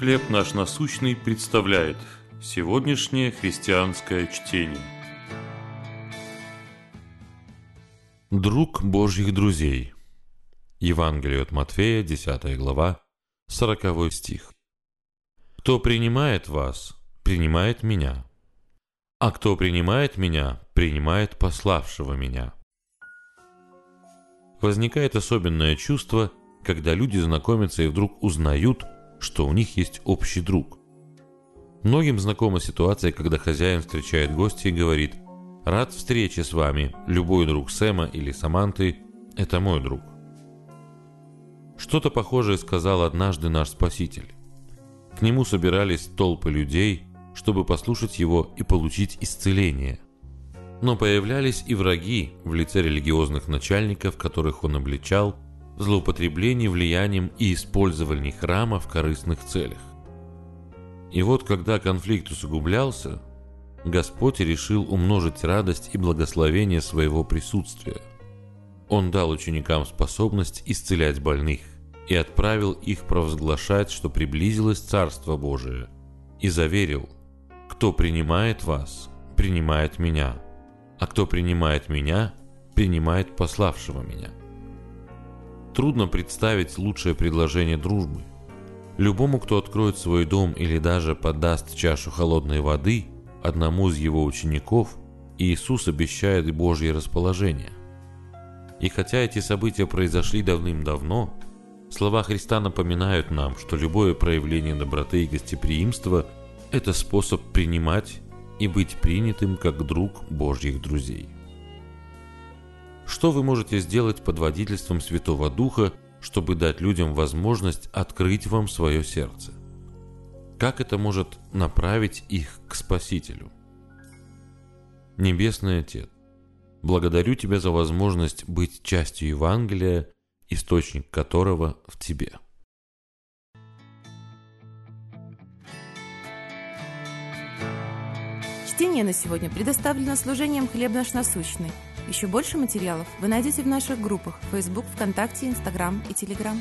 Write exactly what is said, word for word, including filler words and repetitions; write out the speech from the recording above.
Хлеб наш насущный представляет сегодняшнее христианское чтение. Друг Божьих друзей. Евангелие от Матфея, десятая глава, сороковой стих. Кто принимает вас, принимает меня, а кто принимает меня, принимает пославшего меня. Возникает особенное чувство, когда люди знакомятся и вдруг узнают, что у них есть общий друг. Многим знакома ситуация, когда хозяин встречает гостя и говорит: «Рад встрече с вами, любой друг Сэма или Саманты – это мой друг». Что-то похожее сказал однажды наш Спаситель. К нему собирались толпы людей, чтобы послушать его и получить исцеление. Но появлялись и враги в лице религиозных начальников, которых он обличал в злоупотреблении влиянием и использовании храма в корыстных целях. И вот, когда конфликт усугублялся, Господь решил умножить радость и благословение своего присутствия. Он дал ученикам способность исцелять больных и отправил их провозглашать, что приблизилось Царство Божие, и заверил: «Кто принимает вас, принимает меня, а кто принимает меня, принимает пославшего меня». Трудно представить лучшее предложение дружбы. Любому, кто откроет свой дом или даже подаст чашу холодной воды одному из его учеников, Иисус обещает Божье расположение. И хотя эти события произошли давным-давно, слова Христа напоминают нам, что любое проявление доброты и гостеприимства – это способ принимать и быть принятым как друг Божьих друзей. Что вы можете сделать под водительством Святого Духа, чтобы дать людям возможность открыть вам свое сердце? Как это может направить их к Спасителю? Небесный Отец, благодарю Тебя за возможность быть частью Евангелия, источник которого в Тебе. Чтение на сегодня предоставлено служением «Хлеб наш насущный». Еще больше материалов вы найдете в наших группах Facebook, ВКонтакте, Instagram и Telegram.